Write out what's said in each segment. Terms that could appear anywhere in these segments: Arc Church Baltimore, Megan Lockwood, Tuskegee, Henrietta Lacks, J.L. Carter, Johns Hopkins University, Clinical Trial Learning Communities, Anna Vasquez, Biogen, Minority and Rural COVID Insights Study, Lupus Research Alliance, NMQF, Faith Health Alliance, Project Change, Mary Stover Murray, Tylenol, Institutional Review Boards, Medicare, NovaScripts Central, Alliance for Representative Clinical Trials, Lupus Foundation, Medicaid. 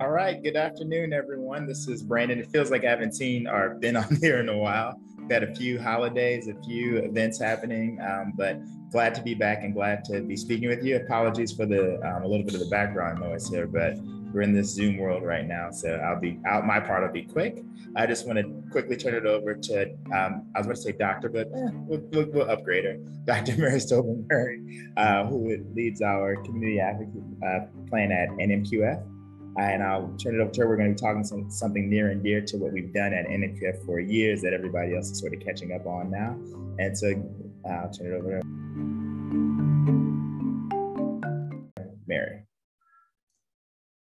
All right, good afternoon, everyone. This is Brandon. It feels like I haven't seen or been on here in a while. We've had a few holidays, a few events happening, but glad to be back and glad to be speaking with you. Apologies for the a little bit of the background noise here, but we're in this Zoom world right now, so I'll be out. My part will be quick. I just want to quickly turn it over to, I was going to say Dr., but we'll upgrade her, Dr. Mary Stover Murray, who leads our community advocacy plan at NMQF. And I'll turn it over to her. We're going to be talking something near and dear to what we've done at NMQF for years that everybody else is sort of catching up on now. And so I'll turn it over to Mary.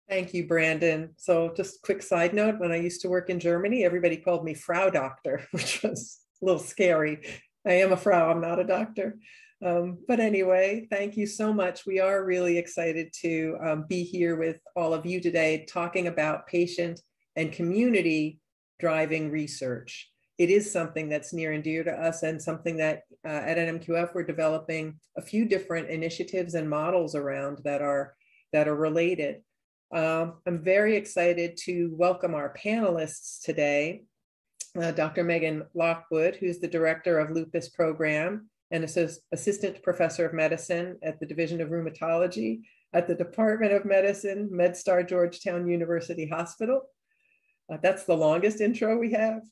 Thank you, Brandon. So just quick side note, when I used to work in Germany, everybody called me Frau Doctor, which was a little scary. I am a Frau, I'm not a doctor. But anyway, thank you so much. We are really excited to be here with all of you today talking about patient and community driving research. It is something that's near and dear to us and something that at NMQF we're developing a few different initiatives and models around that are related. I'm very excited to welcome our panelists today, Dr. Megan Lockwood, who's the director of Lupus Program and Assistant Professor of Medicine at the Division of Rheumatology at the Department of Medicine, MedStar Georgetown University Hospital. That's the longest intro we have.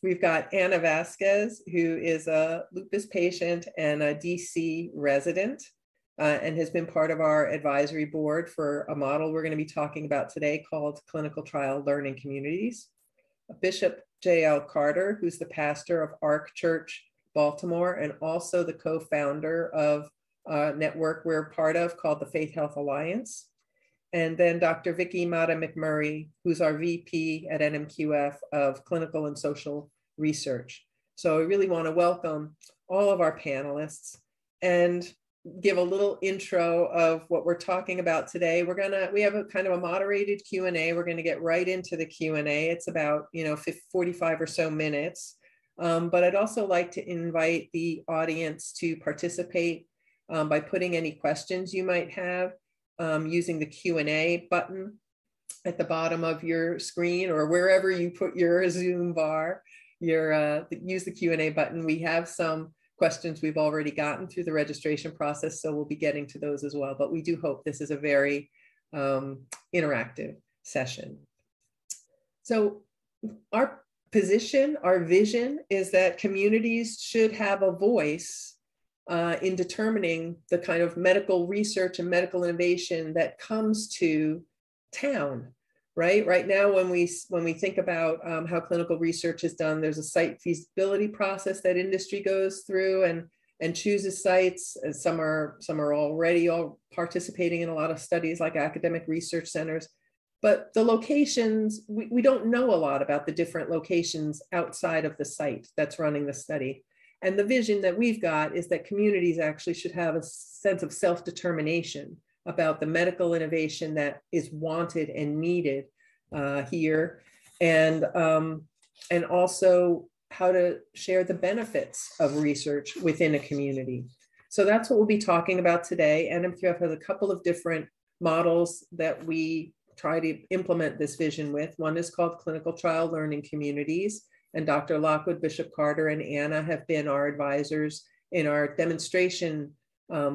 We've got Anna Vasquez, who is a lupus patient and a DC resident and has been part of our advisory board for a model we're going to be talking about today called Clinical Trial Learning Communities. Bishop J.L. Carter, who's the pastor of Arc Church Baltimore, and also the co-founder of a network we're part of called the Faith Health Alliance. And then Dr. Vicky Mata McMurray, who's our VP at NMQF of Clinical and Social Research. So I really want to welcome all of our panelists and give a little intro of what we're talking about today. We have a kind of a moderated Q&A. We're going to get right into the Q&A. It's about, 45 or so minutes. But I'd also like to invite the audience to participate by putting any questions you might have using the Q&A button at the bottom of your screen or wherever you put your Zoom bar, use the Q&A button. We have some questions we've already gotten through the registration process, so we'll be getting to those as well. But we do hope this is a very interactive session. So our vision is that communities should have a voice in determining the kind of medical research and medical innovation that comes to town, right? Right now, when we think about how clinical research is done, there's a site feasibility process that industry goes through and chooses sites. Some are already all participating in a lot of studies like academic research centers. But the locations, we don't know a lot about the different locations outside of the site that's running the study. And the vision that we've got is that communities actually should have a sense of self-determination about the medical innovation that is wanted and needed here, and also how to share the benefits of research within a community. So that's what we'll be talking about today. NMQF has a couple of different models that we try to implement this vision with. One is called Clinical Trial Learning Communities, and Dr. Lockwood, Bishop Carter, and Anna have been our advisors in our demonstration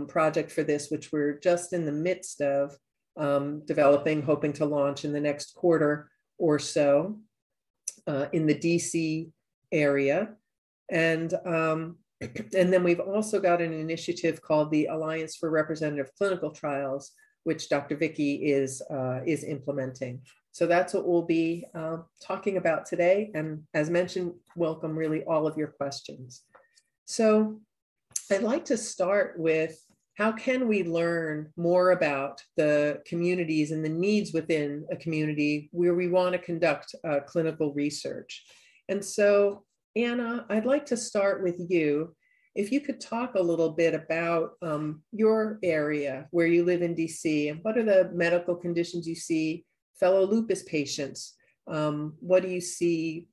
project for this, which we're just in the midst of developing, hoping to launch in the next quarter or so in the DC area. And then we've also got an initiative called the Alliance for Representative Clinical Trials, which Dr. Vicky is implementing. So that's what we'll be talking about today. And as mentioned, welcome really all of your questions. So I'd like to start with how can we learn more about the communities and the needs within a community where we want to conduct clinical research? And so, Anna, I'd like to start with you. If you could talk a little bit about your area where you live in DC, and what are the medical conditions you see fellow lupus patients? What do you see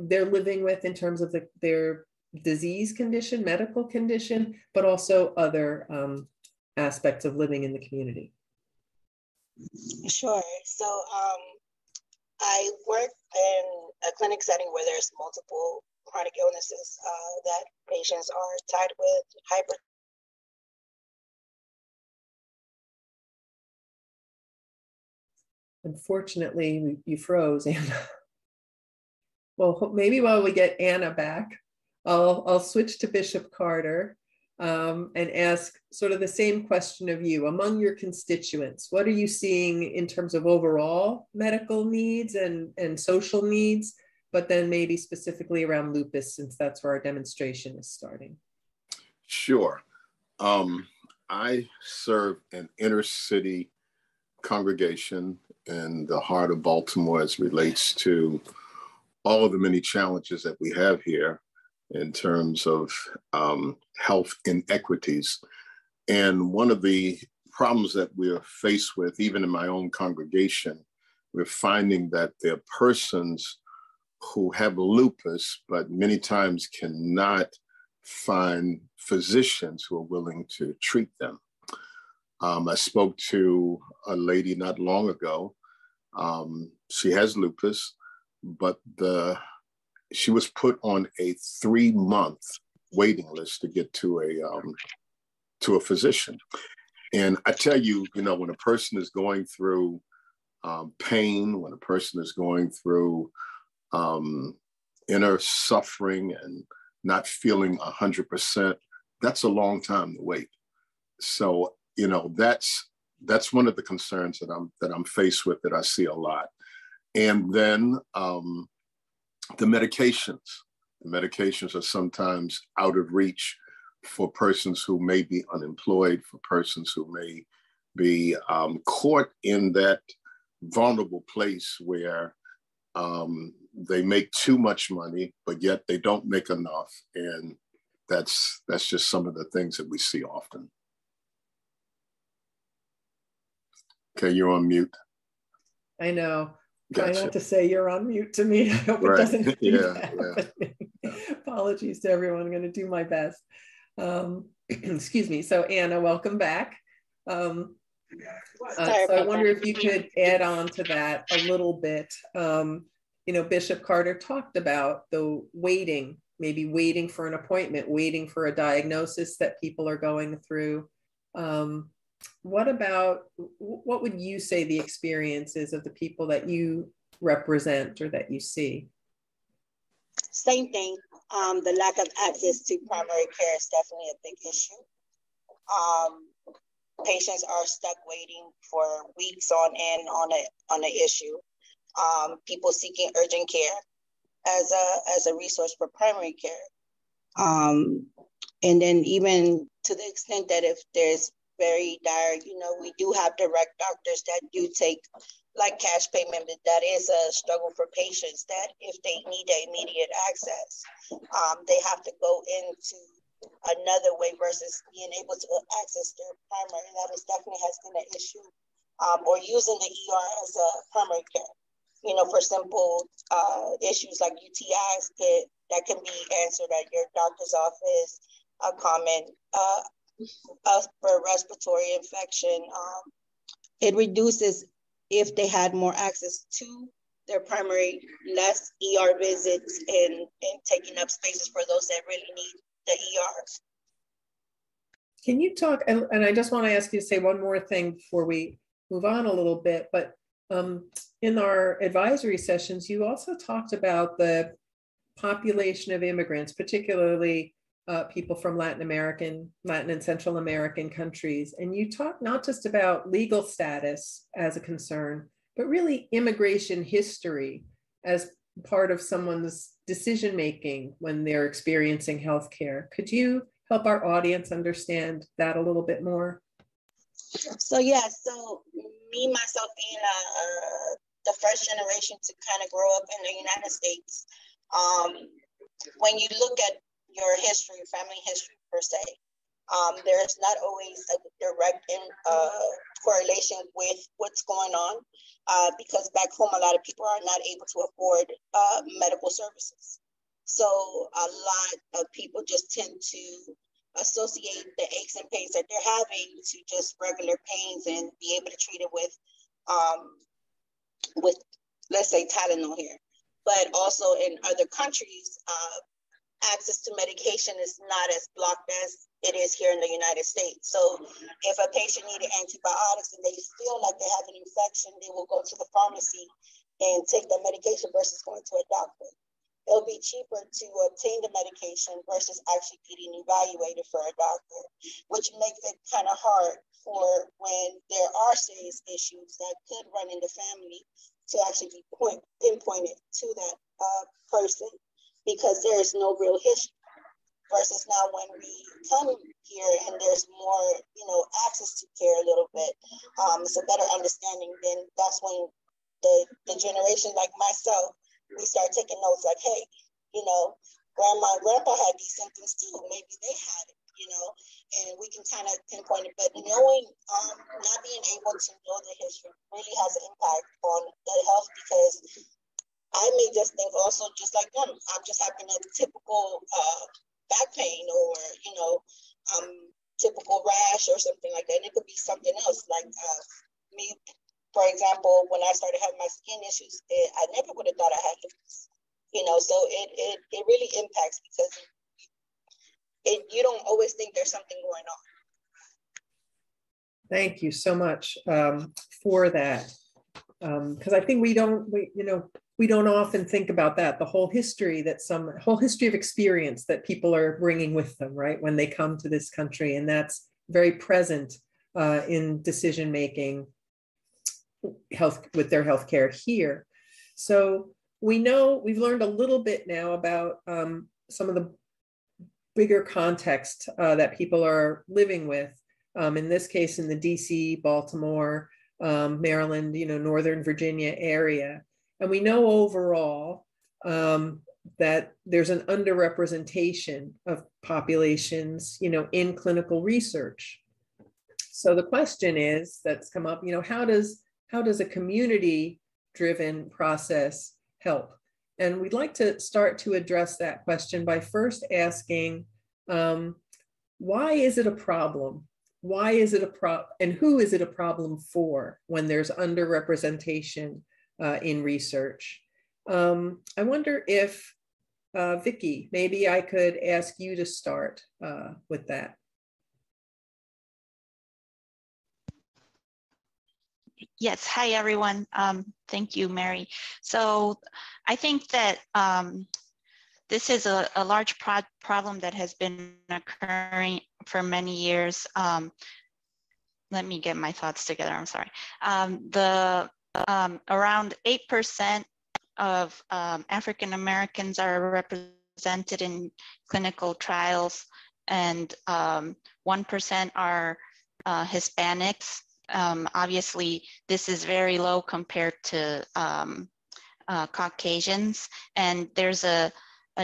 they're living with in terms of their disease condition, medical condition, but also other aspects of living in the community? Sure. So I work in a clinic setting where there's multiple chronic illnesses that patients are tied with, Unfortunately, you froze, Anna. Well, maybe while we get Anna back, I'll switch to Bishop Carter and ask sort of the same question of you. Among your constituents, what are you seeing in terms of overall medical needs and social needs, but then maybe specifically around lupus, since that's where our demonstration is starting? Sure. I serve an inner city congregation in the heart of Baltimore as relates to all of the many challenges that we have here in terms of health inequities. And one of the problems that we are faced with, even in my own congregation, we're finding that there are persons who have lupus, but many times cannot find physicians who are willing to treat them. I spoke to a lady not long ago. She has lupus, but she was put on a 3-month waiting list to get to a physician. And I tell you, when a person is going through pain, when a person is going through inner suffering and not feeling 100%, that's a long time to wait. So, that's one of the concerns that I'm faced with, that I see a lot. And then the medications are sometimes out of reach for persons who may be unemployed, for persons who may be caught in that vulnerable place where they make too much money, but yet they don't make enough. And that's just some of the things that we see often. Okay, you're on mute. I know. Gotcha. Try not to say you're on mute to me. I hope it doesn't do that. Yeah. Apologies to everyone. I'm going to do my best. Excuse me. So Anna, welcome back. So I wonder if you could add on to that a little bit. Bishop Carter talked about the waiting, maybe waiting for an appointment, waiting for a diagnosis that people are going through. What would you say the experiences of the people that you represent or that you see? Same thing. The lack of access to primary care is definitely a big issue. Patients are stuck waiting for weeks on end on an issue. People seeking urgent care as a resource for primary care. And then even to the extent that if there's very dire, we do have direct doctors that do take like cash payment, but that is a struggle for patients that if they need immediate access, they have to go into another way versus being able to access their primary. That is definitely has been an issue, or using the ER as a primary care, for simple issues like UTIs that can be answered at your doctor's office, a common for respiratory infection. It reduces if they had more access to their primary, less ER visits and taking up spaces for those that really need the ER. Can you talk, and I just want to ask you to say one more thing before we move on a little bit, but in our advisory sessions, you also talked about the population of immigrants, particularly people from Latin and Central American countries. And you talk not just about legal status as a concern, but really immigration history as part of someone's decision-making when they're experiencing healthcare. Could you help our audience understand that a little bit more? So yeah, so me, myself, being the first generation to kind of grow up in the United States, when you look at your history, family history per se, there's not always a direct correlation with what's going on, because back home, a lot of people are not able to afford medical services. So a lot of people just tend to associate the aches and pains that they're having to just regular pains and be able to treat it with let's say Tylenol here. But also in other countries, access to medication is not as blocked as it is here in the United States. So if a patient needed antibiotics and they feel like they have an infection, they will go to the pharmacy and take the medication versus going to a doctor. It'll be cheaper to obtain the medication versus actually getting evaluated for a doctor, which makes it kind of hard for when there are serious issues that could run in the family to actually be pinpointed to that person, because there is no real history. Versus now when we come here and there's more, you know, access to care a little bit, it's a better understanding. Then that's when the generation like myself, we start taking notes like, hey, you know, grandma and grandpa had these symptoms too. Maybe they had it, you know, and we can kind of pinpoint it. But knowing, not being able to know the history really has an impact on the health, because I may just think also just like them, I'm just having a typical back pain or, you know, typical rash or something like that. And it could be something else like me. For example, when I started having my skin issues, I never would have thought I had lupus, you know, so it really impacts, because you don't always think there's something going on. Thank you so much for that, because I think we don't often think about that, the whole history of experience that people are bringing with them, right, when they come to this country, and that's very present in decision making. With their healthcare here. So we've learned a little bit now about some of the bigger context that people are living with. In this case, in the DC, Baltimore, Maryland, you know, Northern Virginia area. And we know overall that there's an underrepresentation of populations, you know, in clinical research. So the question is that's come up, you know, how does a community-driven process help? And we'd like to start to address that question by first asking, why is it a problem? Why is it a problem? And who is it a problem for when there's underrepresentation in research? I wonder if, Vicky, maybe I could ask you to start with that. Yes. Hi, everyone. Thank you, Mary. So I think that this is a large problem that has been occurring for many years. Let me get my thoughts together. I'm sorry. Around 8% of African Americans are represented in clinical trials, and 1% are Hispanics. Obviously, this is very low compared to Caucasians, and there's a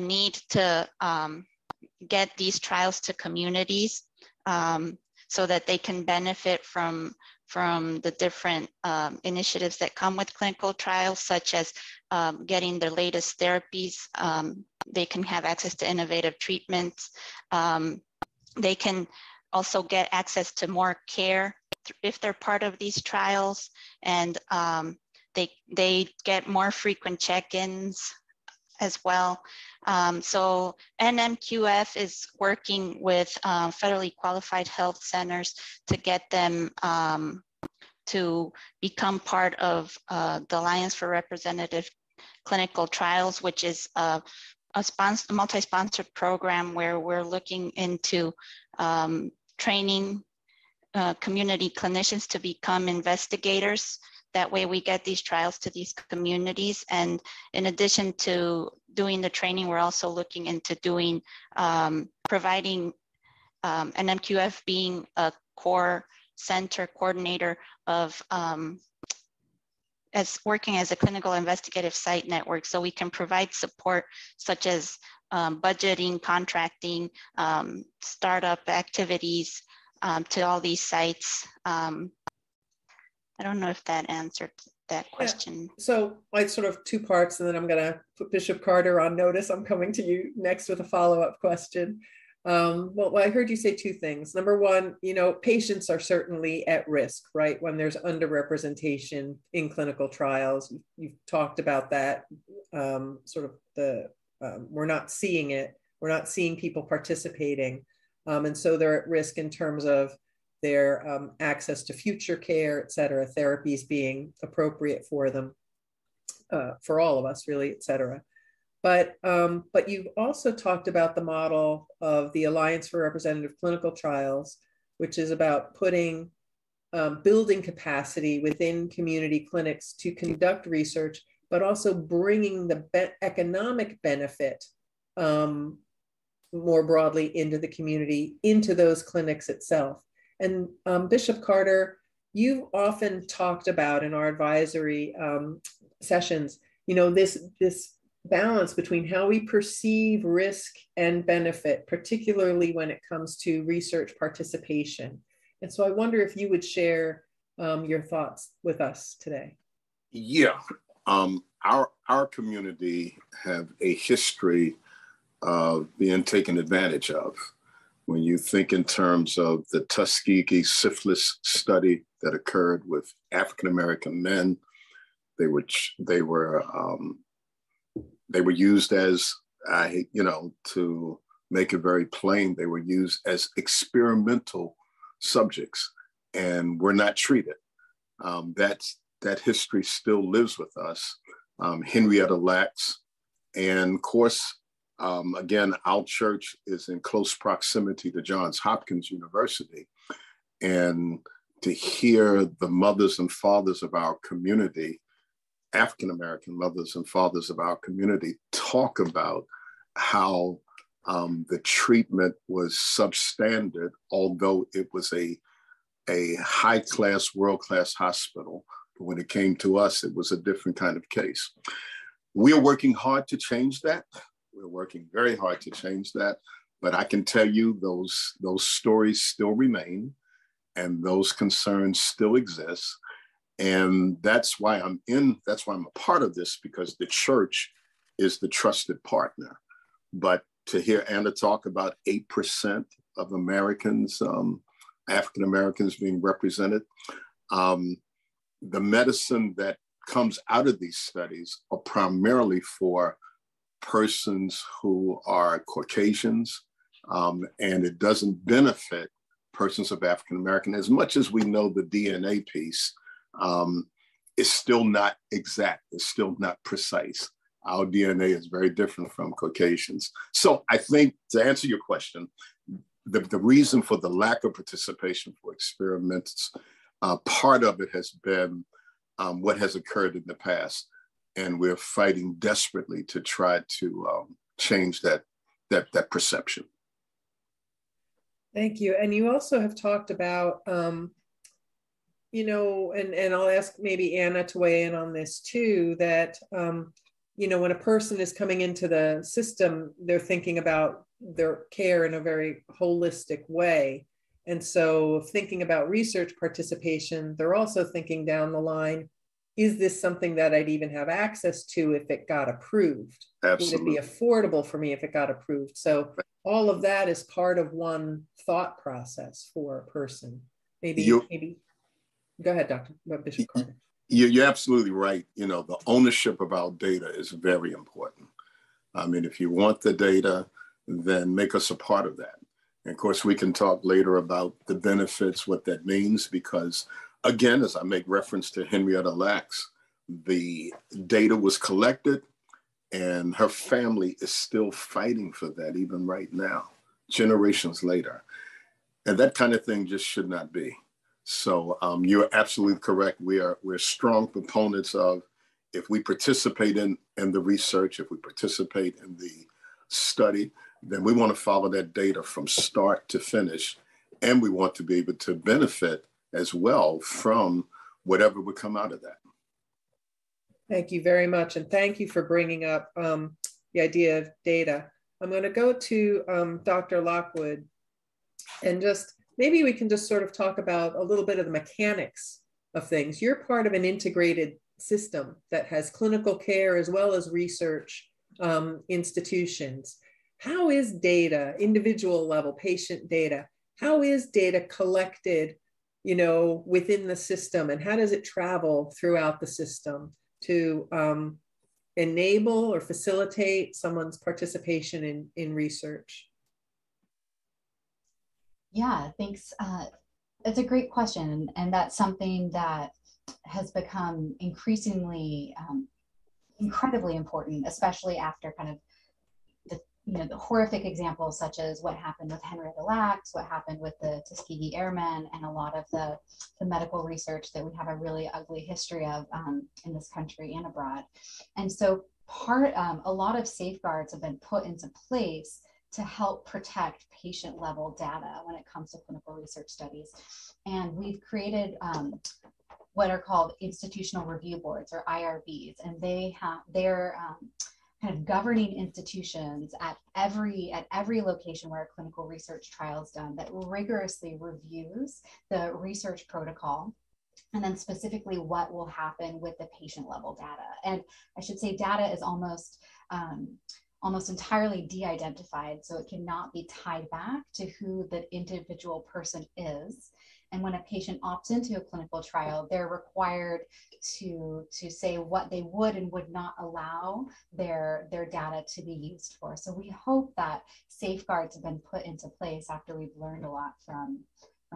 need to get these trials to communities so that they can benefit from the different initiatives that come with clinical trials, such as getting the latest therapies. They can have access to innovative treatments. They can also get access to more care if they're part of these trials, and they get more frequent check-ins as well. So NMQF is working with federally qualified health centers to get them to become part of the Alliance for Representative Clinical Trials, which is a multi-sponsored program where we're looking into training community clinicians to become investigators. That way we get these trials to these communities. And in addition to doing the training, we're also looking into providing NMQF being a core center coordinator of as working as a clinical investigative site network, so we can provide support such as budgeting, contracting, startup activities to all these sites. I don't know if that answered that question. Yeah. So like sort of two parts, and then I'm gonna put Bishop Carter on notice. I'm coming to you next with a follow-up question. Well, I heard you say two things. Number one, you know, patients are certainly at risk, right? When there's underrepresentation in clinical trials, you've talked about that, sort of the, we're not seeing it. We're not seeing people participating. And so they're at risk in terms of their access to future care, et cetera, therapies being appropriate for them, for all of us really, et cetera. But you've also talked about the model of the Alliance for Representative Clinical Trials, which is about putting, building capacity within community clinics to conduct research, but also bringing the economic benefit more broadly into the community, into those clinics itself. And Bishop Carter, you've often talked about in our advisory sessions, you know, this balance between how we perceive risk and benefit, particularly when it comes to research participation. And so I wonder if you would share your thoughts with us today. Yeah, our community have a history of being taken advantage of. When you think in terms of the Tuskegee syphilis study that occurred with African-American men, they were used as, you know, to make it very plain, they were used as experimental subjects and were not treated. That history still lives with us. Henrietta Lacks, and of course, again, our church is in close proximity to Johns Hopkins University. And to hear the mothers and fathers of our community, African-American mothers and fathers of our community, talk about how the treatment was substandard, although it was a high-class, world-class hospital. But when it came to us, it was a different kind of case. We're working hard to change that. We're working very hard to change that. But I can tell you those stories still remain and those concerns still exist. And that's why I'm a part of this, because the church is the trusted partner. But to hear Anna talk about 8% of Americans, African-Americans being represented, the medicine that comes out of these studies are primarily for persons who are Caucasians, and it doesn't benefit persons of African-American. As much as we know the DNA piece, it's still not exact, it's still not precise. Our DNA is very different from Caucasians. So I think, to answer your question, the reason for the lack of participation for experiments, part of it has been what has occurred in the past. And we're fighting desperately to try to change that perception. Thank you. And you also have talked about, you know, and I'll ask maybe Anna to weigh in on this too, that, you know, when a person is coming into the system, they're thinking about their care in a very holistic way. And so thinking about research participation, they're also thinking down the line, is this something that I'd even have access to if it got approved? Absolutely. Would it be affordable for me if it got approved? So all of that is part of one thought process for a person. Maybe. Go ahead, Dr. Bishop Carter. You're absolutely right. You know, the ownership of our data is very important. I mean, if you want the data, then make us a part of that. And of course, we can talk later about the benefits, what that means, because again, as I make reference to Henrietta Lacks, the data was collected and her family is still fighting for that even right now, generations later. And that kind of thing just should not be. So you're absolutely correct. We're strong proponents of, if we participate in the research, if we participate in the study, then we want to follow that data from start to finish. And we want to be able to benefit as well from whatever would come out of that. Thank you very much. And thank you for bringing up the idea of data. I'm going to go to Dr. Lockwood, and just maybe we can just sort of talk about a little bit of the mechanics of things. You're part of an integrated system that has clinical care as well as research institutions. How is data, individual level patient data, how is data collected, you know, within the system, and how does it travel throughout the system to enable or facilitate someone's participation in research? Yeah, thanks. That's a great question. And that's something that has become increasingly, incredibly important, especially after kind of the horrific examples such as what happened with Henrietta Lacks, what happened with the Tuskegee Airmen, and a lot of the medical research that we have a really ugly history of in this country and abroad. And so a lot of safeguards have been put into place to help protect patient level data when it comes to clinical research studies. And we've created what are called Institutional Review Boards, or IRBs, and they're kind of governing institutions at every location where a clinical research trial is done, that rigorously reviews the research protocol, and then specifically what will happen with the patient level data. And I should say data is almost entirely de-identified, so it cannot be tied back to who the individual person is. And when a patient opts into a clinical trial, they're required to say what they would and would not allow their data to be used for. So we hope that safeguards have been put into place after we've learned a lot from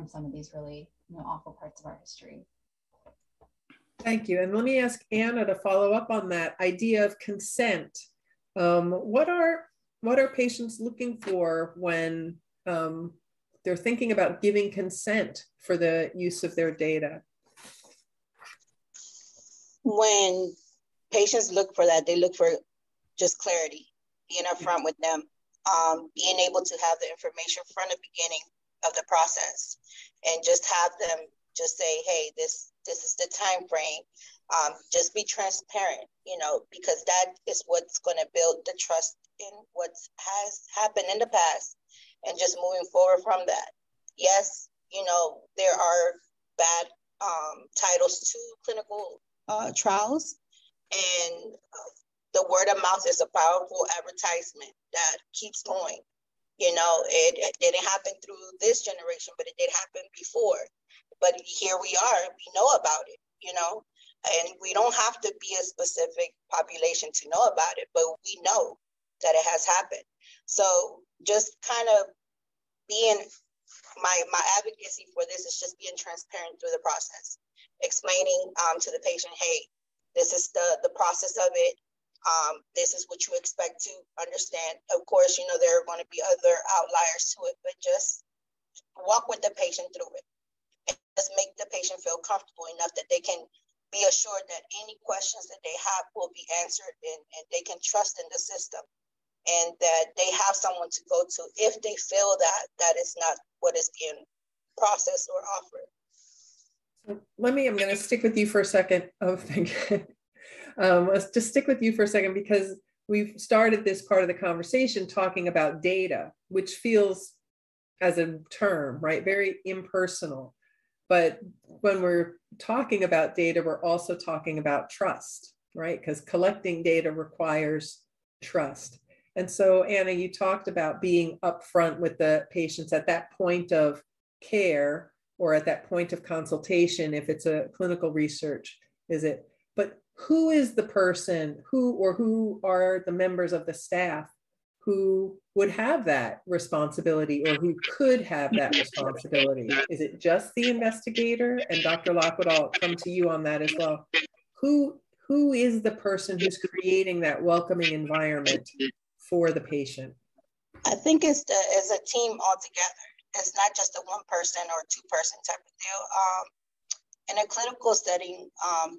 some of these really awful parts of our history. Thank you. And let me ask Anna to follow up on that idea of consent. What are patients looking for when they're thinking about giving consent for the use of their data? When patients look for that, they look for just clarity, being upfront with them, being able to have the information from the beginning of the process, and just have them just say, hey, this is the time frame. Just be transparent, because that is what's going to build the trust in what has happened in the past, and just moving forward from that. Yes, there are bad titles to clinical trials, and the word of mouth is a powerful advertisement that keeps going. It didn't happen through this generation, but it did happen before. But here we are, we know about it, and we don't have to be a specific population to know about it, but we know that it has happened. So just kind of being, my advocacy for this is just being transparent through the process, explaining to the patient, hey, this is the process of it. This is what you expect to understand. Of course, there are going to be other outliers to it, but just walk with the patient through it, and just make the patient feel comfortable enough that they can be assured that any questions that they have will be answered, and they can trust in the system, and that they have someone to go to if they feel that is not what is being processed or offered. I'm going to stick with you for a second. Oh, thank you. Let's just stick with you for a second, because we've started this part of the conversation talking about data, which feels as a term, right, very impersonal. But when we're talking about data, we're also talking about trust, right? Because collecting data requires trust. And so, Anna, you talked about being upfront with the patients at that point of care, or at that point of consultation, if it's a clinical research, but who is the person who are the members of the staff who would have that responsibility, or who could have that responsibility? Is it just the investigator? And Dr. Lockwood, I'll come to you on that as well. Who is the person who's creating that welcoming environment for the patient? I think it's a team altogether. It's not just a one person or two person type of deal. In a clinical setting,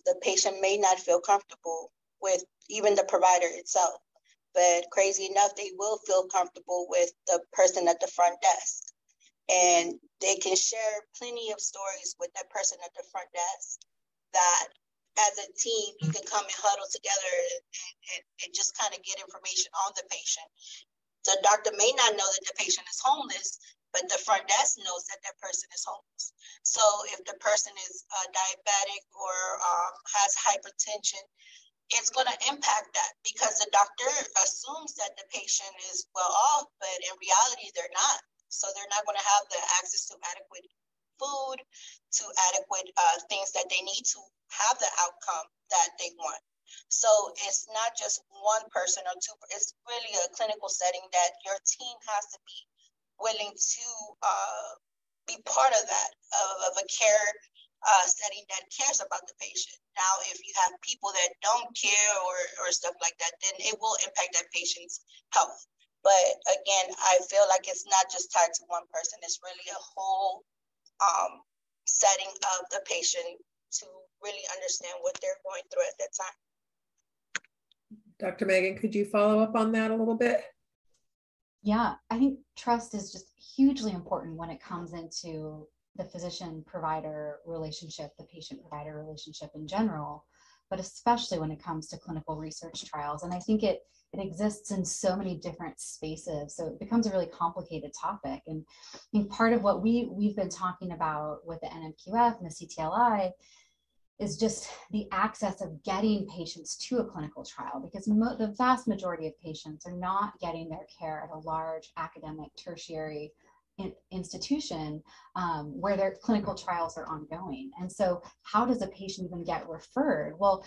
the patient may not feel comfortable with even the provider itself. but crazy enough, they will feel comfortable with the person at the front desk. And they can share plenty of stories with that person at the front desk that as a team, you can come and huddle together and just kind of get information on the patient. The doctor may not know that the patient is homeless, but the front desk knows that that person is homeless. So if the person is diabetic or has hypertension, it's going to impact that because the doctor assumes that the patient is well off, but in reality, they're not. So they're not going to have the access to adequate food, to adequate things that they need to have the outcome that they want. So it's not just one person or two. It's really a clinical setting that your team has to be willing to be part of that, of a care setting that cares about the patient. Now, if you have people that don't care or stuff like that, then it will impact that patient's health. But again, I feel like it's not just tied to one person. It's really a whole setting of the patient to really understand what they're going through at that time. Dr. Megan, could you follow up on that a little bit? Yeah, I think trust is just hugely important when it comes into the physician-provider relationship, the patient-provider relationship in general, but especially when it comes to clinical research trials. And I think it exists in so many different spaces, so it becomes a really complicated topic. And I think part of what we've been talking about with the NMQF and the CTLI is just the access of getting patients to a clinical trial, because the vast majority of patients are not getting their care at a large academic tertiary institution where their clinical trials are ongoing. And so how does a patient even get referred? Well,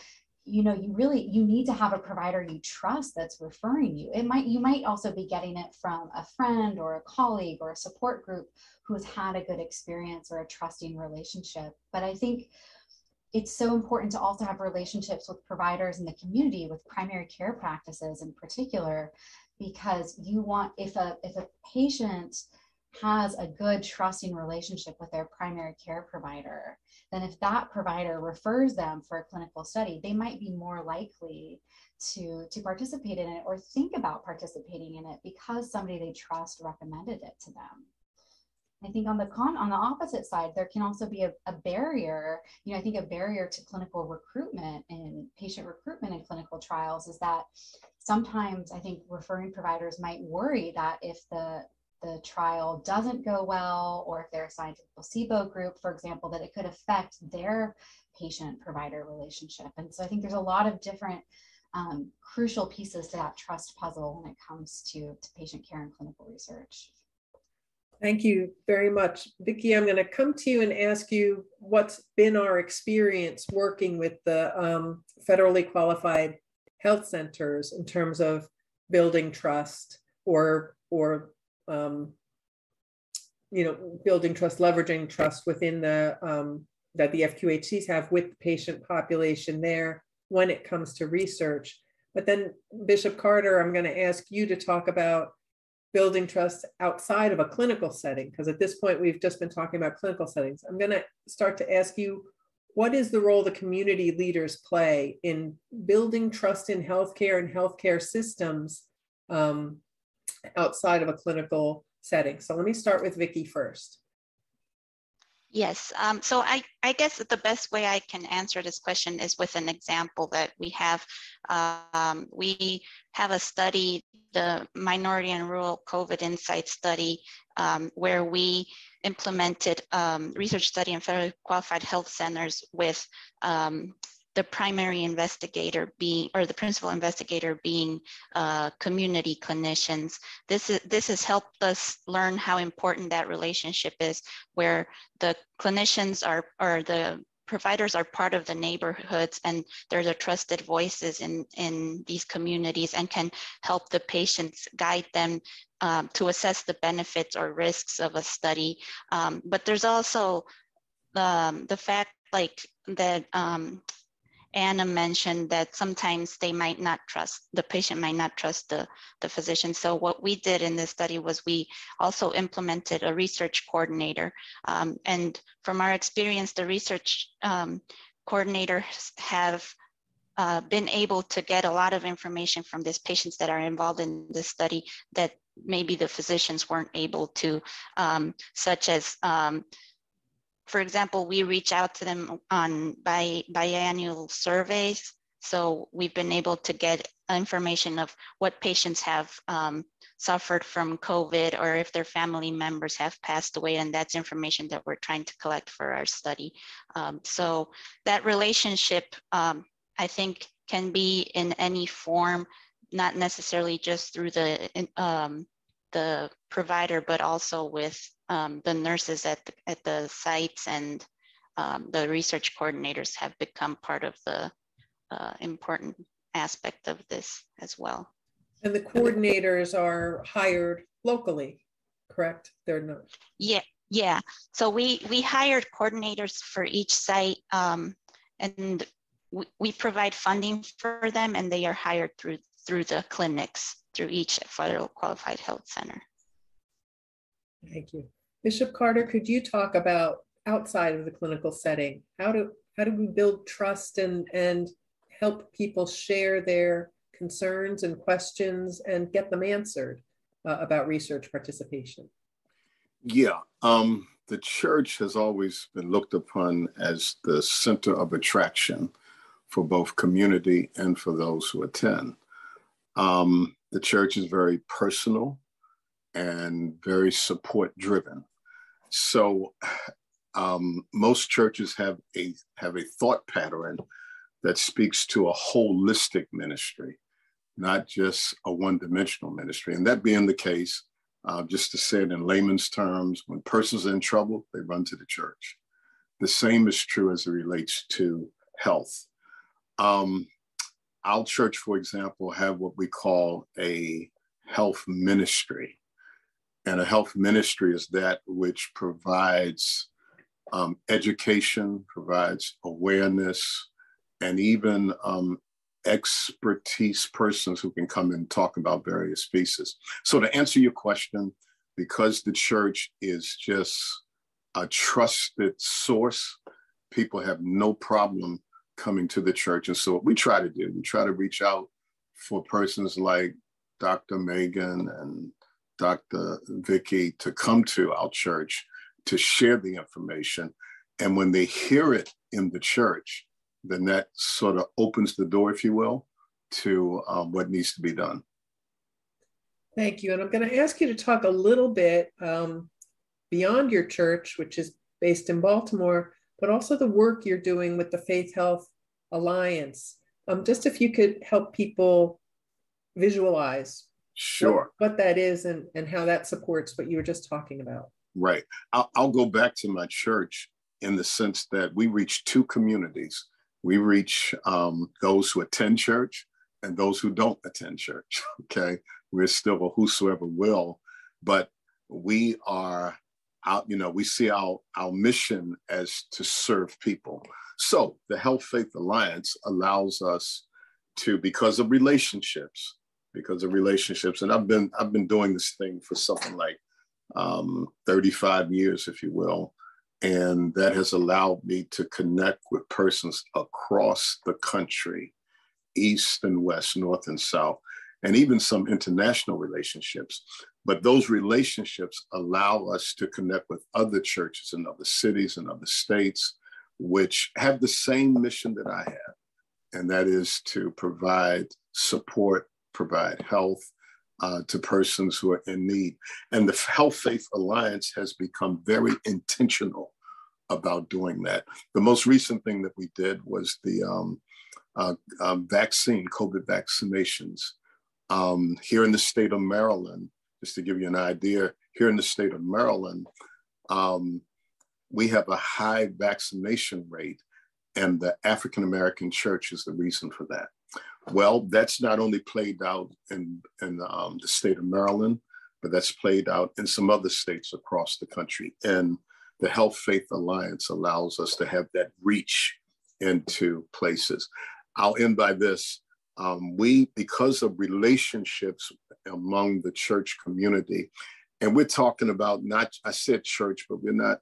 you know, you need to have a provider you trust that's referring you. You might also be getting it from a friend or a colleague or a support group who's had a good experience or a trusting relationship. But I think it's so important to also have relationships with providers in the community, with primary care practices in particular, because you want, if a patient has a good trusting relationship with their primary care provider, then if that provider refers them for a clinical study, they might be more likely to participate in it or think about participating in it because somebody they trust recommended it to them. I think on the opposite side, there can also be a barrier, you know, I think a barrier to clinical recruitment and patient recruitment in clinical trials is that sometimes I think referring providers might worry that if the trial doesn't go well, or if they're assigned to the placebo group, for example, that it could affect their patient-provider relationship. And so I think there's a lot of different crucial pieces to that trust puzzle when it comes to patient care and clinical research. Thank you very much. Vicky, I'm going to come to you and ask you what's been our experience working with the federally qualified health centers in terms of building trust building trust, leveraging trust within the, that the FQHCs have with the patient population there when it comes to research. But then Bishop Carter, I'm going to ask you to talk about building trust outside of a clinical setting, because at this point, we've just been talking about clinical settings. I'm going to start to ask you, what is the role the community leaders play in building trust in healthcare and healthcare systems outside of a clinical setting? So let me start with Vicky first. Yes, so I guess the best way I can answer this question is with an example that we have. We have a study, the Minority and Rural COVID Insights Study, where we implemented research study in federally qualified health centers with the primary investigator being, or the principal investigator being community clinicians. This has helped us learn how important that relationship is, where the clinicians are, or the providers are part of the neighborhoods, and they're the trusted voices in these communities and can help the patients, guide them to assess the benefits or risks of a study. But there's also the fact like that, Anna mentioned that sometimes they might not trust, the patient might not trust the physician. So what we did in this study was we also implemented a research coordinator. And from our experience, the research coordinators have been able to get a lot of information from these patients that are involved in this study that maybe the physicians weren't able to, such as, for example, we reach out to them on biannual surveys. So we've been able to get information of what patients have suffered from COVID or if their family members have passed away, and that's information that we're trying to collect for our study. So that relationship, I think, can be in any form, not necessarily just through the provider, but also with the nurses at the sites, and the research coordinators have become part of the important aspect of this as well. And the coordinators are hired locally, correct? They're not. Yeah. So we hired coordinators for each site, and we provide funding for them, and they are hired through the clinics, through each federal qualified health center. Thank you. Bishop Carter, could you talk about outside of the clinical setting? How do we build trust and help people share their concerns and questions and get them answered about research participation? Yeah, the church has always been looked upon as the center of attraction for both community and for those who attend. The church is very personal and very support driven. So most churches have a thought pattern that speaks to a holistic ministry, not just a one-dimensional ministry. And that being the case, just to say it in layman's terms, when persons are in trouble, they run to the church. The same is true as it relates to health. Our church, for example, have what we call a health ministry. And a health ministry is that which provides education, provides awareness, and even expertise persons who can come and talk about various pieces. So to answer your question, because the church is just a trusted source, people have no problem coming to the church. And so what we try to do, we try to reach out for persons like Dr. Megan and Dr. Vicky to come to our church to share the information. And when they hear it in the church, then that sort of opens the door, if you will, to what needs to be done. Thank you. And I'm going to ask you to talk a little bit beyond your church, which is based in Baltimore, but also the work you're doing with the Faith Health Alliance. Just if you could help people visualize what that is and how that supports what you were just talking about. Right. I'll go back to my church in the sense that we reach two communities. We reach those who attend church and those who don't attend church, okay? We're still a whosoever will, but we are out, you know, we see our mission as to serve people. So the Health Faith Alliance allows us to, because of relationships, and I've been doing this thing for something like 35 years, if you will, and that has allowed me to connect with persons across the country, east and west, north and south, and even some international relationships. But those relationships allow us to connect with other churches in other cities and other states, which have the same mission that I have, and that is to provide support, provide health to persons who are in need. And the Health Faith Alliance has become very intentional about doing that. The most recent thing that we did was the COVID vaccinations. Here in the state of Maryland, just to give you an idea, here in the state of Maryland, we have a high vaccination rate, and the African-American church is the reason for that. Well, that's not only played out in the state of Maryland, but that's played out in some other states across the country. And the Health Faith Alliance allows us to have that reach into places. I'll end by this. Because of relationships among the church community, and we're talking about I said church, but we're not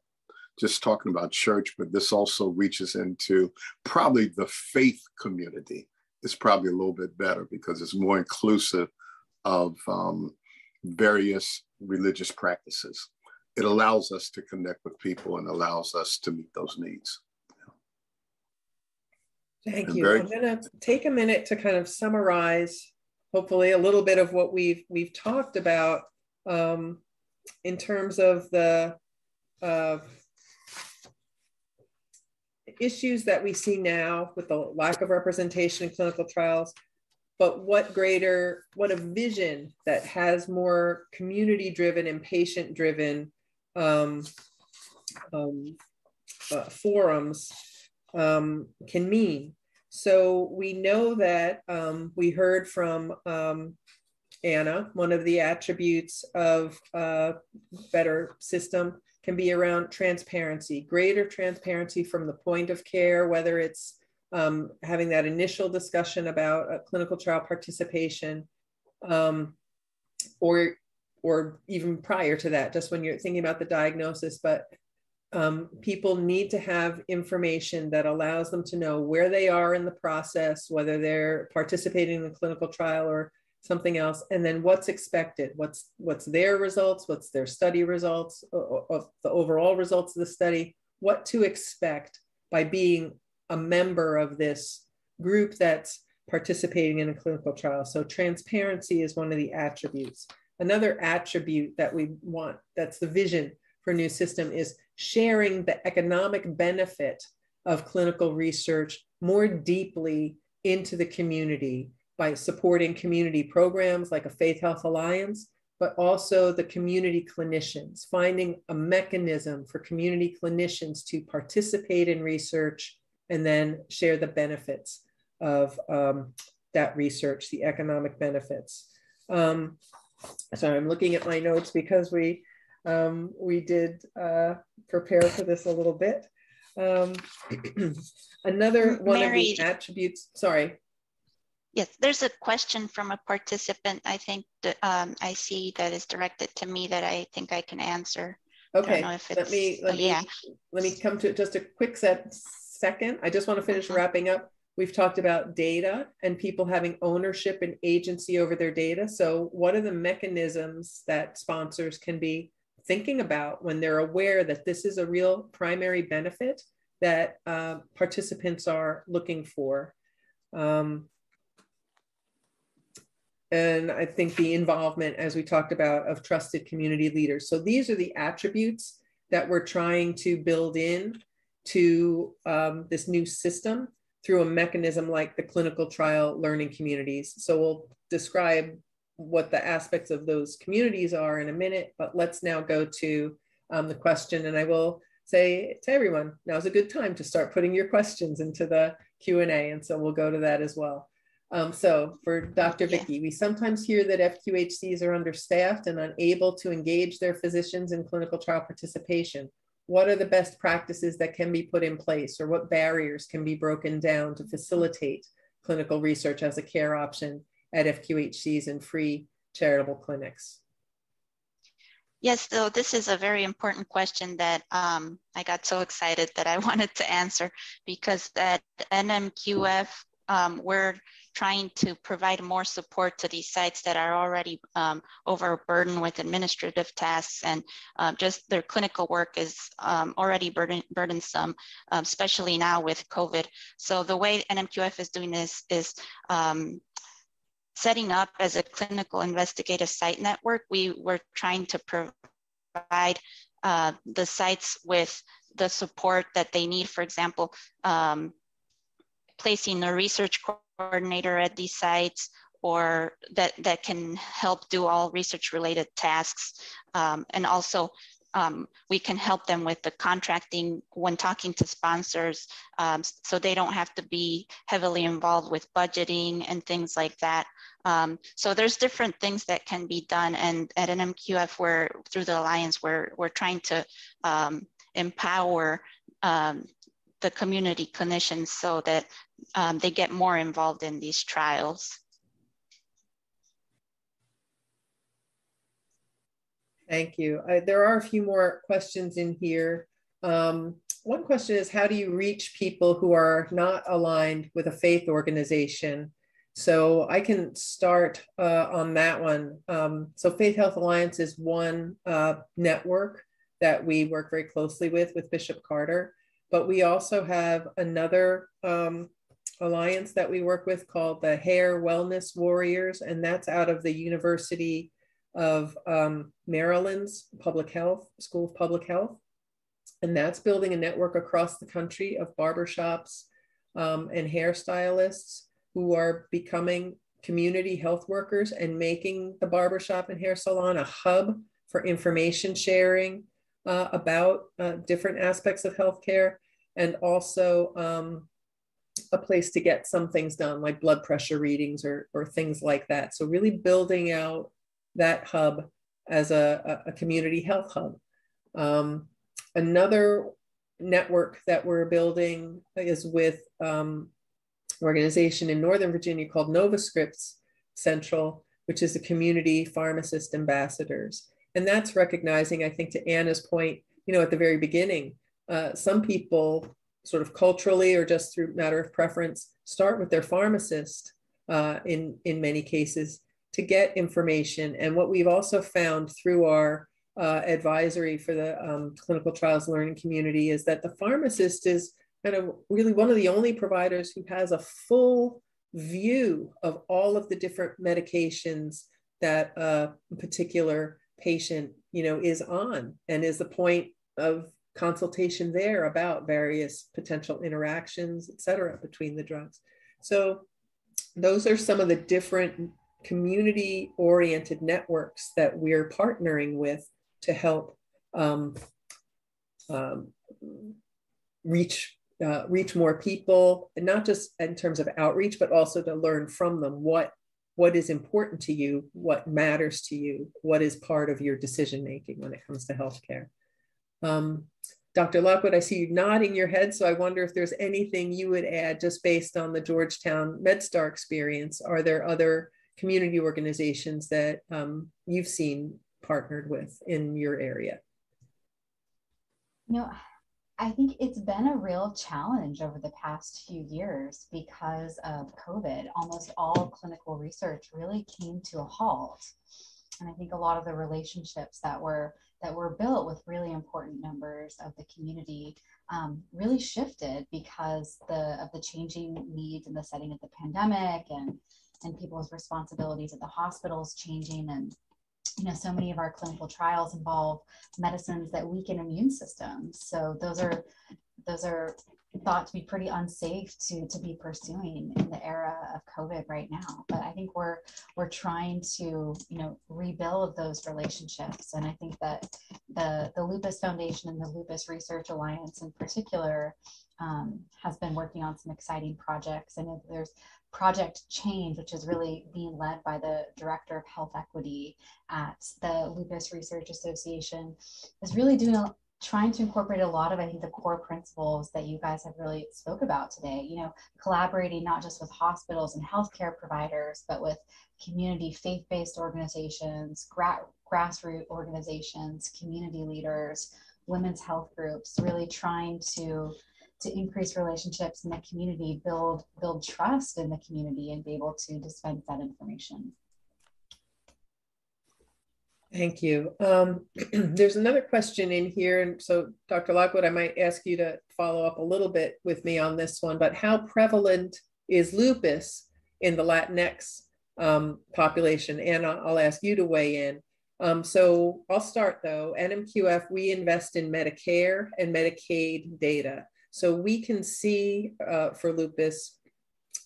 just talking about church, but this also reaches into probably the faith community it's probably a little bit better because it's more inclusive of various religious practices. It allows us to connect with people and allows us to meet those needs. Thank you. I'm going to take a minute to kind of summarize, hopefully, a little bit of what we've talked about in terms of the issues that we see now with the lack of representation in clinical trials, but what a vision that has more community-driven and patient-driven forums can mean. So we know that we heard from Anna, one of the attributes of a better system can be around transparency, greater transparency from the point of care, whether it's having that initial discussion about clinical trial participation or even prior to that, just when you're thinking about the diagnosis, but people need to have information that allows them to know where they are in the process, whether they're participating in a clinical trial or something else, and then what's expected, what's their results, what's their study results, of the overall results of the study, what to expect by being a member of this group that's participating in a clinical trial. So transparency is one of the attributes. Another attribute that we want, that's the vision for a new system, is sharing the economic benefit of clinical research more deeply into the community by supporting community programs like a Faith Health Alliance, but also the community clinicians, finding a mechanism for community clinicians to participate in research and then share the benefits of that research, the economic benefits. Sorry, I'm looking at my notes because we did prepare for this a little bit. Another one of the attributes, sorry. Yes, there's a question from a participant, I think, that, I see that is directed to me that I think I can answer. Okay, let me come to it just a quick second. I just want to finish wrapping up. We've talked about data and people having ownership and agency over their data. So what are the mechanisms that sponsors can be thinking about when they're aware that this is a real primary benefit that participants are looking for? And I think the involvement, as we talked about, of trusted community leaders. So these are the attributes that we're trying to build in to this new system through a mechanism like the clinical trial learning communities. So we'll describe what the aspects of those communities are in a minute, but let's now go to the question. And I will say to everyone, now's a good time to start putting your questions into the Q&A. And so we'll go to that as well. So for Dr. Vicky, we sometimes hear that FQHCs are understaffed and unable to engage their physicians in clinical trial participation. What are the best practices that can be put in place, or what barriers can be broken down to facilitate clinical research as a care option at FQHCs and free charitable clinics? Yes, so this is a very important question that I got so excited that I wanted to answer, because at NMQF, we're trying to provide more support to these sites that are already overburdened with administrative tasks, and just their clinical work is already burdensome, especially now with COVID. So the way NMQF is doing this is setting up as a clinical investigative site network. We were trying to provide the sites with the support that they need, for example, placing a research coordinator at these sites, or that can help do all research related tasks. And also we can help them with the contracting when talking to sponsors, so they don't have to be heavily involved with budgeting and things like that. So there's different things that can be done. And at NMQF, through the Alliance, we're trying to empower the community clinicians so that they get more involved in these trials. Thank you. There are a few more questions in here. One question is, how do you reach people who are not aligned with a faith organization So I can start on that one. So Faith Health Alliance is one network that we work very closely with Bishop Carter, but we also have another alliance that we work with called the Hair Wellness Warriors, and that's out of the University of Maryland's Public Health, School of Public Health. And that's building a network across the country of barbershops and hairstylists who are becoming community health workers and making the barbershop and hair salon a hub for information sharing about different aspects of healthcare, and also a place to get some things done like blood pressure readings or things like that. So really building out that hub as a community health hub. Another network that we're building is with an organization in Northern Virginia called NovaScripts Central, which is the community pharmacist ambassadors. And that's recognizing, I think, to Anna's point, you know, at the very beginning, some people sort of culturally or just through matter of preference start with their pharmacist in many cases to get information. And what we've also found through our advisory for the Clinical Trials Learning Community is that the pharmacist is kind of really one of the only providers who has a full view of all of the different medications that a particular patient, you know, is on, and is the point of consultation there about various potential interactions, et cetera, between the drugs. So those are some of the different community-oriented networks that we're partnering with to help reach more people, and not just in terms of outreach, but also to learn from them what is important to you, what matters to you, what is part of your decision-making when it comes to healthcare. Dr. Lockwood, I see you nodding your head, so I wonder if there's anything you would add just based on the Georgetown MedStar experience. Are there other community organizations that you've seen partnered with in your area? No, I think it's been a real challenge over the past few years because of COVID. Almost all clinical research really came to a halt. And I think a lot of the relationships that were built with really important members of the community really shifted because of the changing needs in the setting of the pandemic, and people's responsibilities at the hospitals changing. And you know, so many of our clinical trials involve medicines that weaken immune systems. So those are thought to be pretty unsafe to be pursuing in the era of COVID right now. But I think we're trying to, you know, rebuild those relationships. And I think that the Lupus Foundation and the Lupus Research Alliance in particular has been working on some exciting projects. And there's Project Change, which is really being led by the Director of Health Equity at the Lupus Research Association, is really trying to incorporate a lot of, I think, the core principles that you guys have really spoke about today, you know, collaborating not just with hospitals and healthcare providers, but with community faith-based organizations, grassroots organizations, community leaders, women's health groups, really trying to increase relationships in the community, build trust in the community, and be able to dispense that information. Thank you. There's another question in here. And so Dr. Lockwood, I might ask you to follow up a little bit with me on this one, but how prevalent is lupus in the Latinx population? Anna, I'll ask you to weigh in. So I'll start though. NMQF, we invest in Medicare and Medicaid data. So we can see for lupus,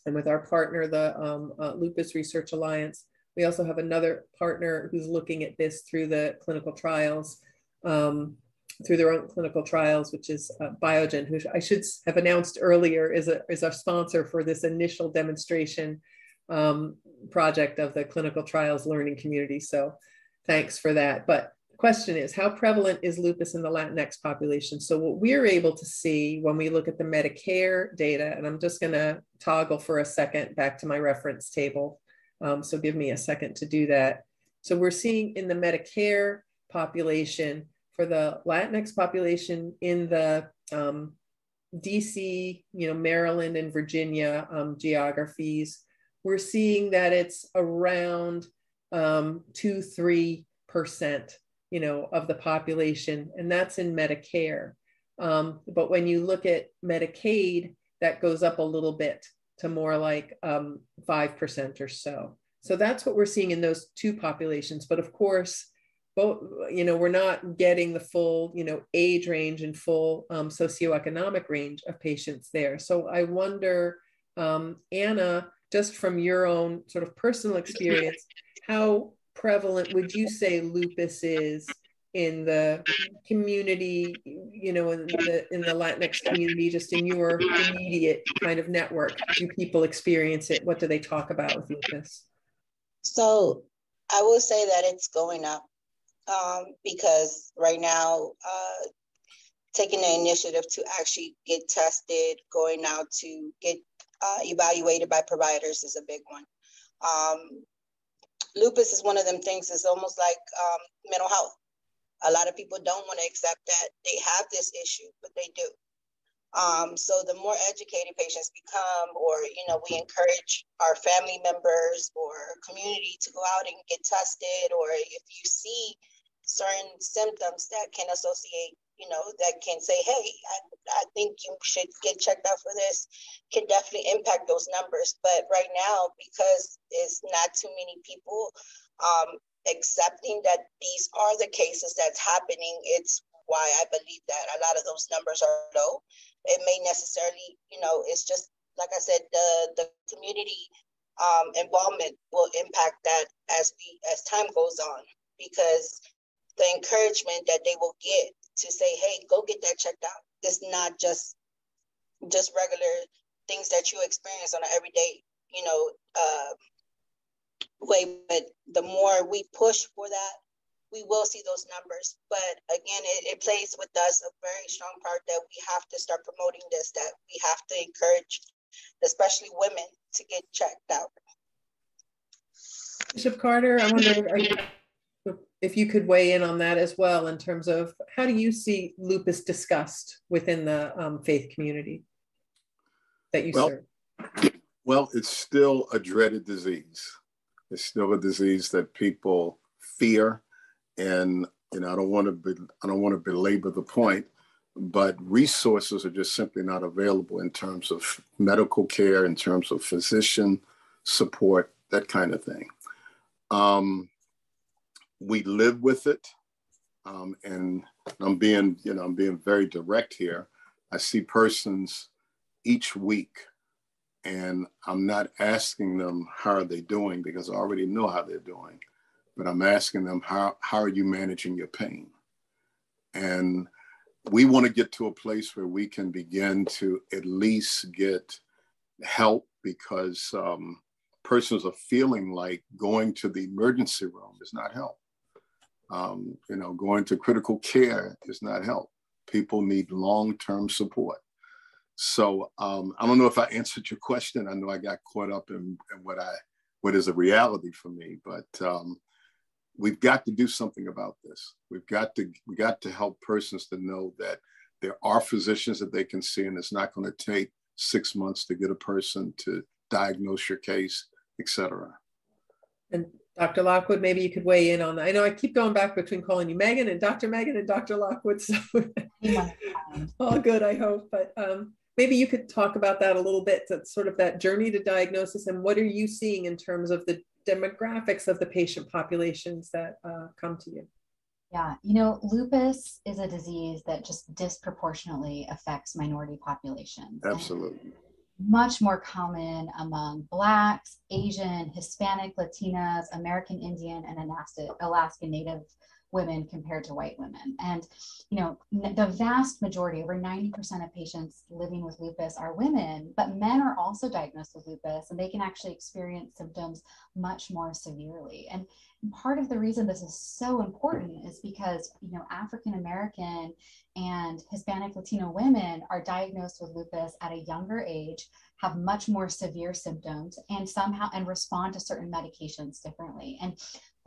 and with our partner, the Lupus Research Alliance, we also have another partner who's looking at this through the clinical trials, through their own clinical trials, which is Biogen, who I should have announced earlier is our sponsor for this initial demonstration project of the Clinical Trials Learning Community. So thanks for that. But the question is, how prevalent is lupus in the Latinx population? So what we're able to see when we look at the Medicare data, and I'm just going to toggle for a second back to my reference table. So give me a second to do that. So we're seeing in the Medicare population, for the Latinx population in the DC, you know, Maryland and Virginia geographies, we're seeing that it's around 2-3%, you know, of the population, and that's in Medicare. But when you look at Medicaid, that goes up a little bit to more like 5% or so. So that's what we're seeing in those two populations. But of course, both, you know, we're not getting the full, you know, age range and full socioeconomic range of patients there. So I wonder, Anna, just from your own sort of personal experience, how prevalent would you say lupus is in the community, you know, in the Latinx community, just in your immediate kind of network? Do people experience it? What do they talk about with lupus? So I will say that it's going up because right now, taking the initiative to actually get tested, going out to get evaluated by providers is a big one. Lupus is one of them things that's almost like mental health. A lot of people don't want to accept that they have this issue, but they do. So the more educated patients become, or, you know, we encourage our family members or community to go out and get tested, or if you see certain symptoms that can associate, you know, that can say, hey, I think you should get checked out for this, can definitely impact those numbers. But right now, because it's not too many people accepting that these are the cases that's happening, it's why I believe that a lot of those numbers are low. It may necessarily, you know, it's just, like I said, the community involvement will impact that as time goes on, because the encouragement that they will get to say, hey, go get that checked out. It's not just regular things that you experience on an everyday, you know, way, but the more we push for that, we will see those numbers. But again, it plays with us a very strong part that we have to start promoting this, that we have to encourage, especially women, to get checked out. Bishop Carter, I wonder if you could weigh in on that as well, in terms of how do you see lupus discussed within the faith community that you serve? Well, it's still a dreaded disease. It's still a disease that people fear. And you know, I don't want to belabor the point, but resources are just simply not available in terms of medical care, in terms of physician support, that kind of thing. We live with it, and I'm being very direct here. I see persons each week, and I'm not asking them how are they doing, because I already know how they're doing. But I'm asking them, how are you managing your pain? And we want to get to a place where we can begin to at least get help, because persons are feeling like going to the emergency room is not help. You know, going to critical care is not help. People need long-term support. So I don't know if I answered your question. I know I got caught up in what is a reality for me, but we've got to do something about this. We got to help persons to know that there are physicians that they can see, and it's not going to take 6 months to get a person to diagnose your case, et cetera. And Dr. Lockwood, maybe you could weigh in on that. I know I keep going back between calling you Megan and Dr. Lockwood, so all good, I hope. But maybe you could talk about that a little bit, that's sort of that journey to diagnosis, and what are you seeing in terms of the demographics of the patient populations that come to you? Yeah, you know, lupus is a disease that just disproportionately affects minority populations. Absolutely. Much more common among Blacks, Asian, Hispanic, Latinas, American Indian, and Alaska Native women compared to white women. And, you know, the vast majority, over 90% of patients living with lupus are women, but men are also diagnosed with lupus, and they can actually experience symptoms much more severely. And part of the reason this is so important is because, you know, African American and Hispanic Latino women are diagnosed with lupus at a younger age, have much more severe symptoms, and respond to certain medications differently. And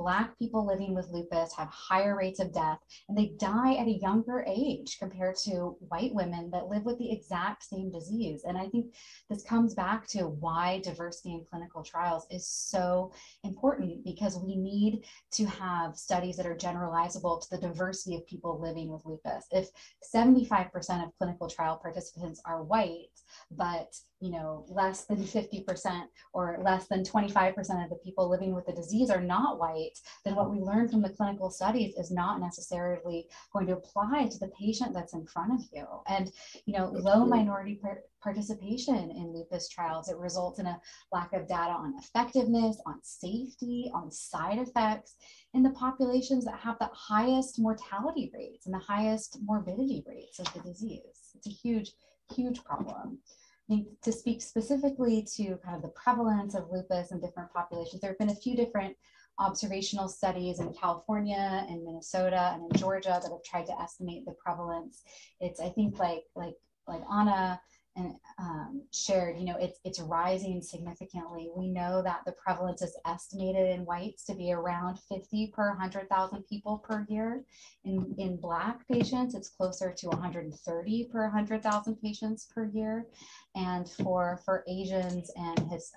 Black people living with lupus have higher rates of death, and they die at a younger age compared to white women that live with the exact same disease. And I think this comes back to why diversity in clinical trials is so important, because we need to have studies that are generalizable to the diversity of people living with lupus. If 75% of clinical trial participants are white, but less than 50% or less than 25% of the people living with the disease are not white, then what we learn from the clinical studies is not necessarily going to apply to the patient that's in front of you. And, low minority participation in lupus trials, it results in a lack of data on effectiveness, on safety, on side effects in the populations that have the highest mortality rates and the highest morbidity rates of the disease. It's a huge, huge problem. To speak specifically to kind of the prevalence of lupus in different populations, there have been a few different observational studies in California and Minnesota and in Georgia that have tried to estimate the prevalence. It's, I think, like Anna and shared, it's rising significantly. We know that the prevalence is estimated in whites to be around 50 per 100,000 people per year. In Black patients, it's closer to 130 per 100,000 patients per year. And for Asians and his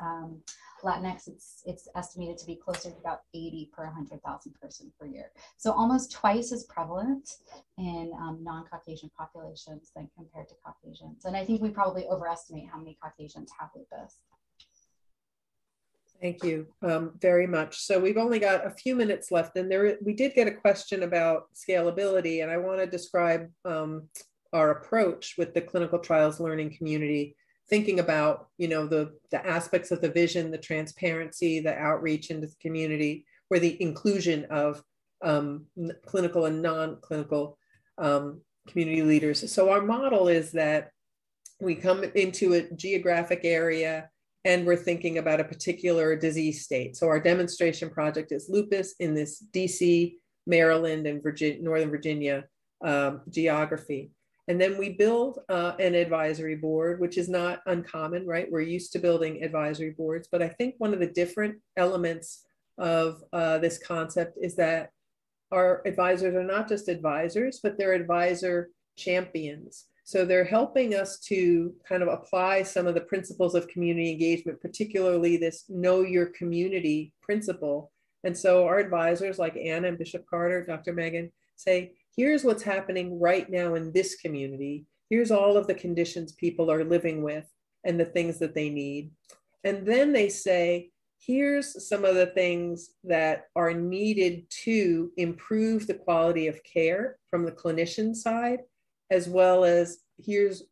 Latinx, it's estimated to be closer to about 80 per 100,000 person per year. So almost twice as prevalent in non-Caucasian populations than compared to Caucasians. And I think we probably overestimate how many Caucasians have lupus. Thank you very much. So we've only got a few minutes left, and we did get a question about scalability, and I want to describe our approach with the clinical trials learning community, thinking about the aspects of the vision, the transparency, the outreach into the community, where the inclusion of clinical and non-clinical community leaders. So our model is that we come into a geographic area and we're thinking about a particular disease state. So our demonstration project is lupus in this DC, Maryland, and Northern Virginia geography. And then we build an advisory board, which is not uncommon, right? We're used to building advisory boards, but I think one of the different elements of this concept is that our advisors are not just advisors, but they're advisor champions. So they're helping us to kind of apply some of the principles of community engagement, particularly this know your community principle. And so our advisors like Anna and Bishop Carter, Dr. Megan, say, here's what's happening right now in this community. Here's all of the conditions people are living with and the things that they need. And then they say, here's some of the things that are needed to improve the quality of care from the clinician side, as well as here's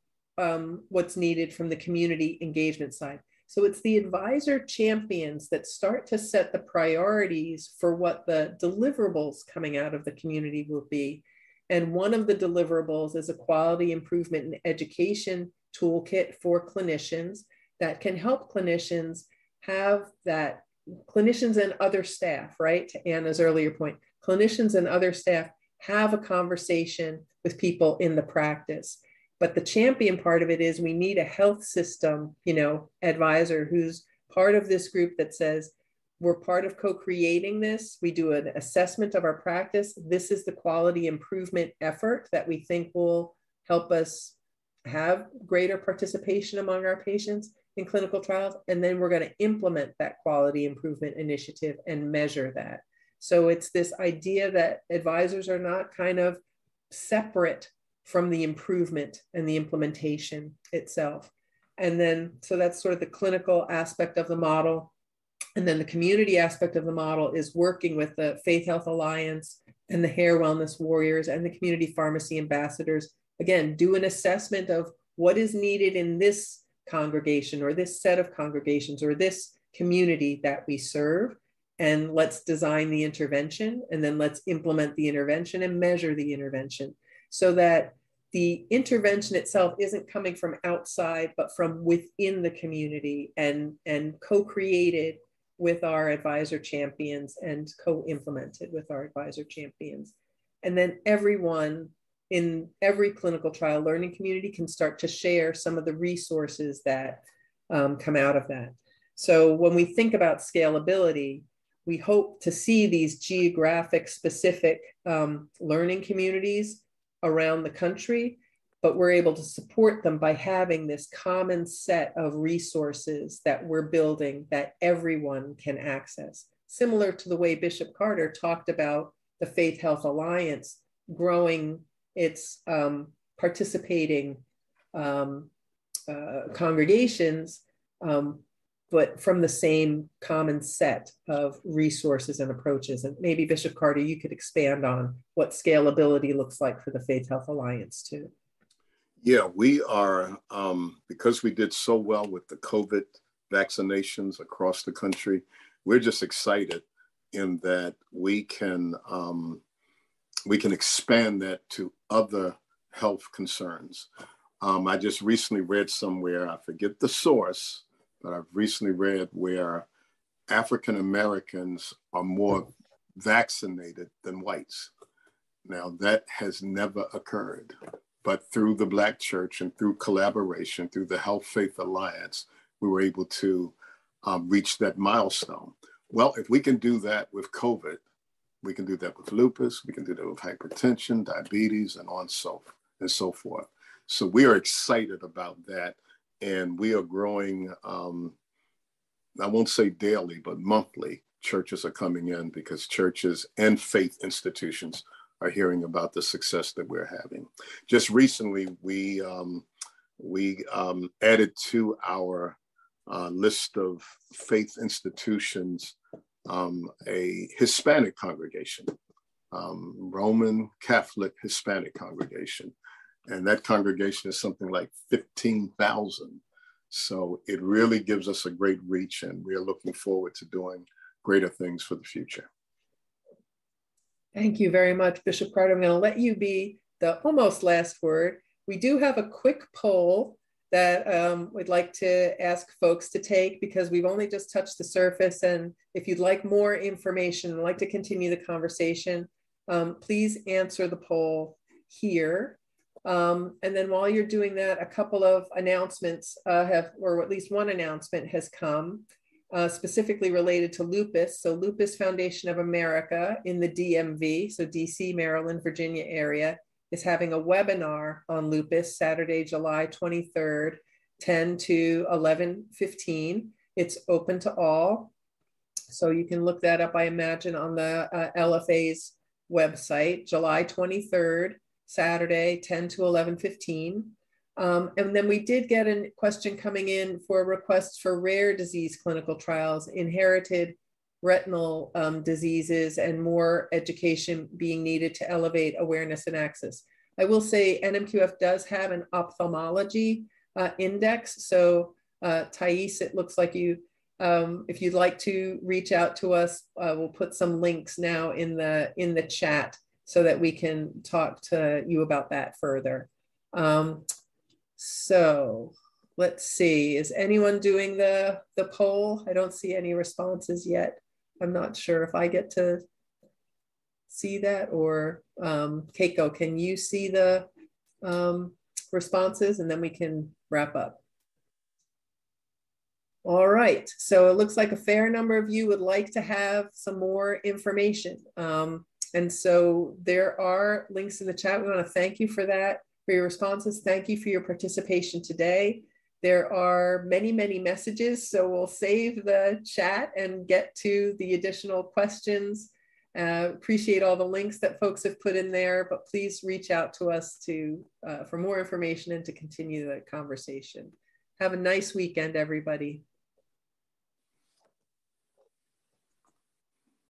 what's needed from the community engagement side. So it's the advisor champions that start to set the priorities for what the deliverables coming out of the community will be. And one of the deliverables is a quality improvement and education toolkit for clinicians that can help clinicians have that, clinicians and other staff, right? To Anna's earlier point, clinicians and other staff have a conversation with people in the practice. But the champion part of it is we need a health system, advisor who's part of this group that says, we're part of co-creating this. We do an assessment of our practice. This is the quality improvement effort that we think will help us have greater participation among our patients in clinical trials. And then we're going to implement that quality improvement initiative and measure that. So it's this idea that advisors are not kind of separate from the improvement and the implementation itself. And then, so that's sort of the clinical aspect of the model. And then the community aspect of the model is working with the Faith Health Alliance and the Hair Wellness Warriors and the community pharmacy ambassadors. Again, do an assessment of what is needed in this congregation or this set of congregations or this community that we serve. And let's design the intervention, and then let's implement the intervention and measure the intervention so that the intervention itself isn't coming from outside, but from within the community and co-created with our advisor champions and co-implemented with our advisor champions. And then everyone in every clinical trial learning community can start to share some of the resources that come out of that. So when we think about scalability, we hope to see these geographic specific learning communities around the country, but we're able to support them by having this common set of resources that we're building that everyone can access. Similar to the way Bishop Carter talked about the Faith Health Alliance growing its participating congregations, but from the same common set of resources and approaches. And maybe Bishop Carter, you could expand on what scalability looks like for the Faith Health Alliance too. Yeah, we are, because we did so well with the COVID vaccinations across the country, we're just excited in that we can expand that to other health concerns. I just recently read somewhere, I forget the source, but I've recently read where African Americans are more vaccinated than whites. Now that has never occurred, but through the Black Church and through collaboration, through the Health Faith Alliance, we were able to reach that milestone. Well, if we can do that with COVID, we can do that with lupus, we can do that with hypertension, diabetes, and on and so forth. So we are excited about that. And we are growing, I won't say daily, but monthly, churches are coming in because churches and faith institutions are hearing about the success that we're having. Just recently, we added to our list of faith institutions a Hispanic congregation, Roman Catholic Hispanic congregation. And that congregation is something like 15,000. So it really gives us a great reach, and we are looking forward to doing greater things for the future. Thank you very much, Bishop Carter. I'm going to let you be the almost last word. We do have a quick poll that we'd like to ask folks to take because we've only just touched the surface. And if you'd like more information, like to continue the conversation, please answer the poll here. And then while you're doing that, a couple of announcements or at least one announcement has come specifically related to lupus. So Lupus Foundation of America in the DMV, so DC, Maryland, Virginia area, is having a webinar on lupus Saturday, July 23rd, 10 to 11:15. It's open to all. So you can look that up, I imagine, on the LFA's website, July 23rd. Saturday, 10 to 11:15. And then we did get a question coming in for requests for rare disease clinical trials, inherited retinal diseases, and more education being needed to elevate awareness and access. I will say NMQF does have an ophthalmology index. So Thais, it looks like you, if you'd like to reach out to us, we'll put some links now in the chat, so that we can talk to you about that further. So let's see, is anyone doing the poll? I don't see any responses yet. I'm not sure if I get to see that, or Keiko, can you see the responses? And then we can wrap up. All right, so it looks like a fair number of you would like to have some more information. And so there are links in the chat. We want to thank you for that, for your responses. Thank you for your participation today. There are many, many messages, so we'll save the chat and get to the additional questions. Appreciate all the links that folks have put in there, but please reach out to us to for more information and to continue the conversation. Have a nice weekend, everybody.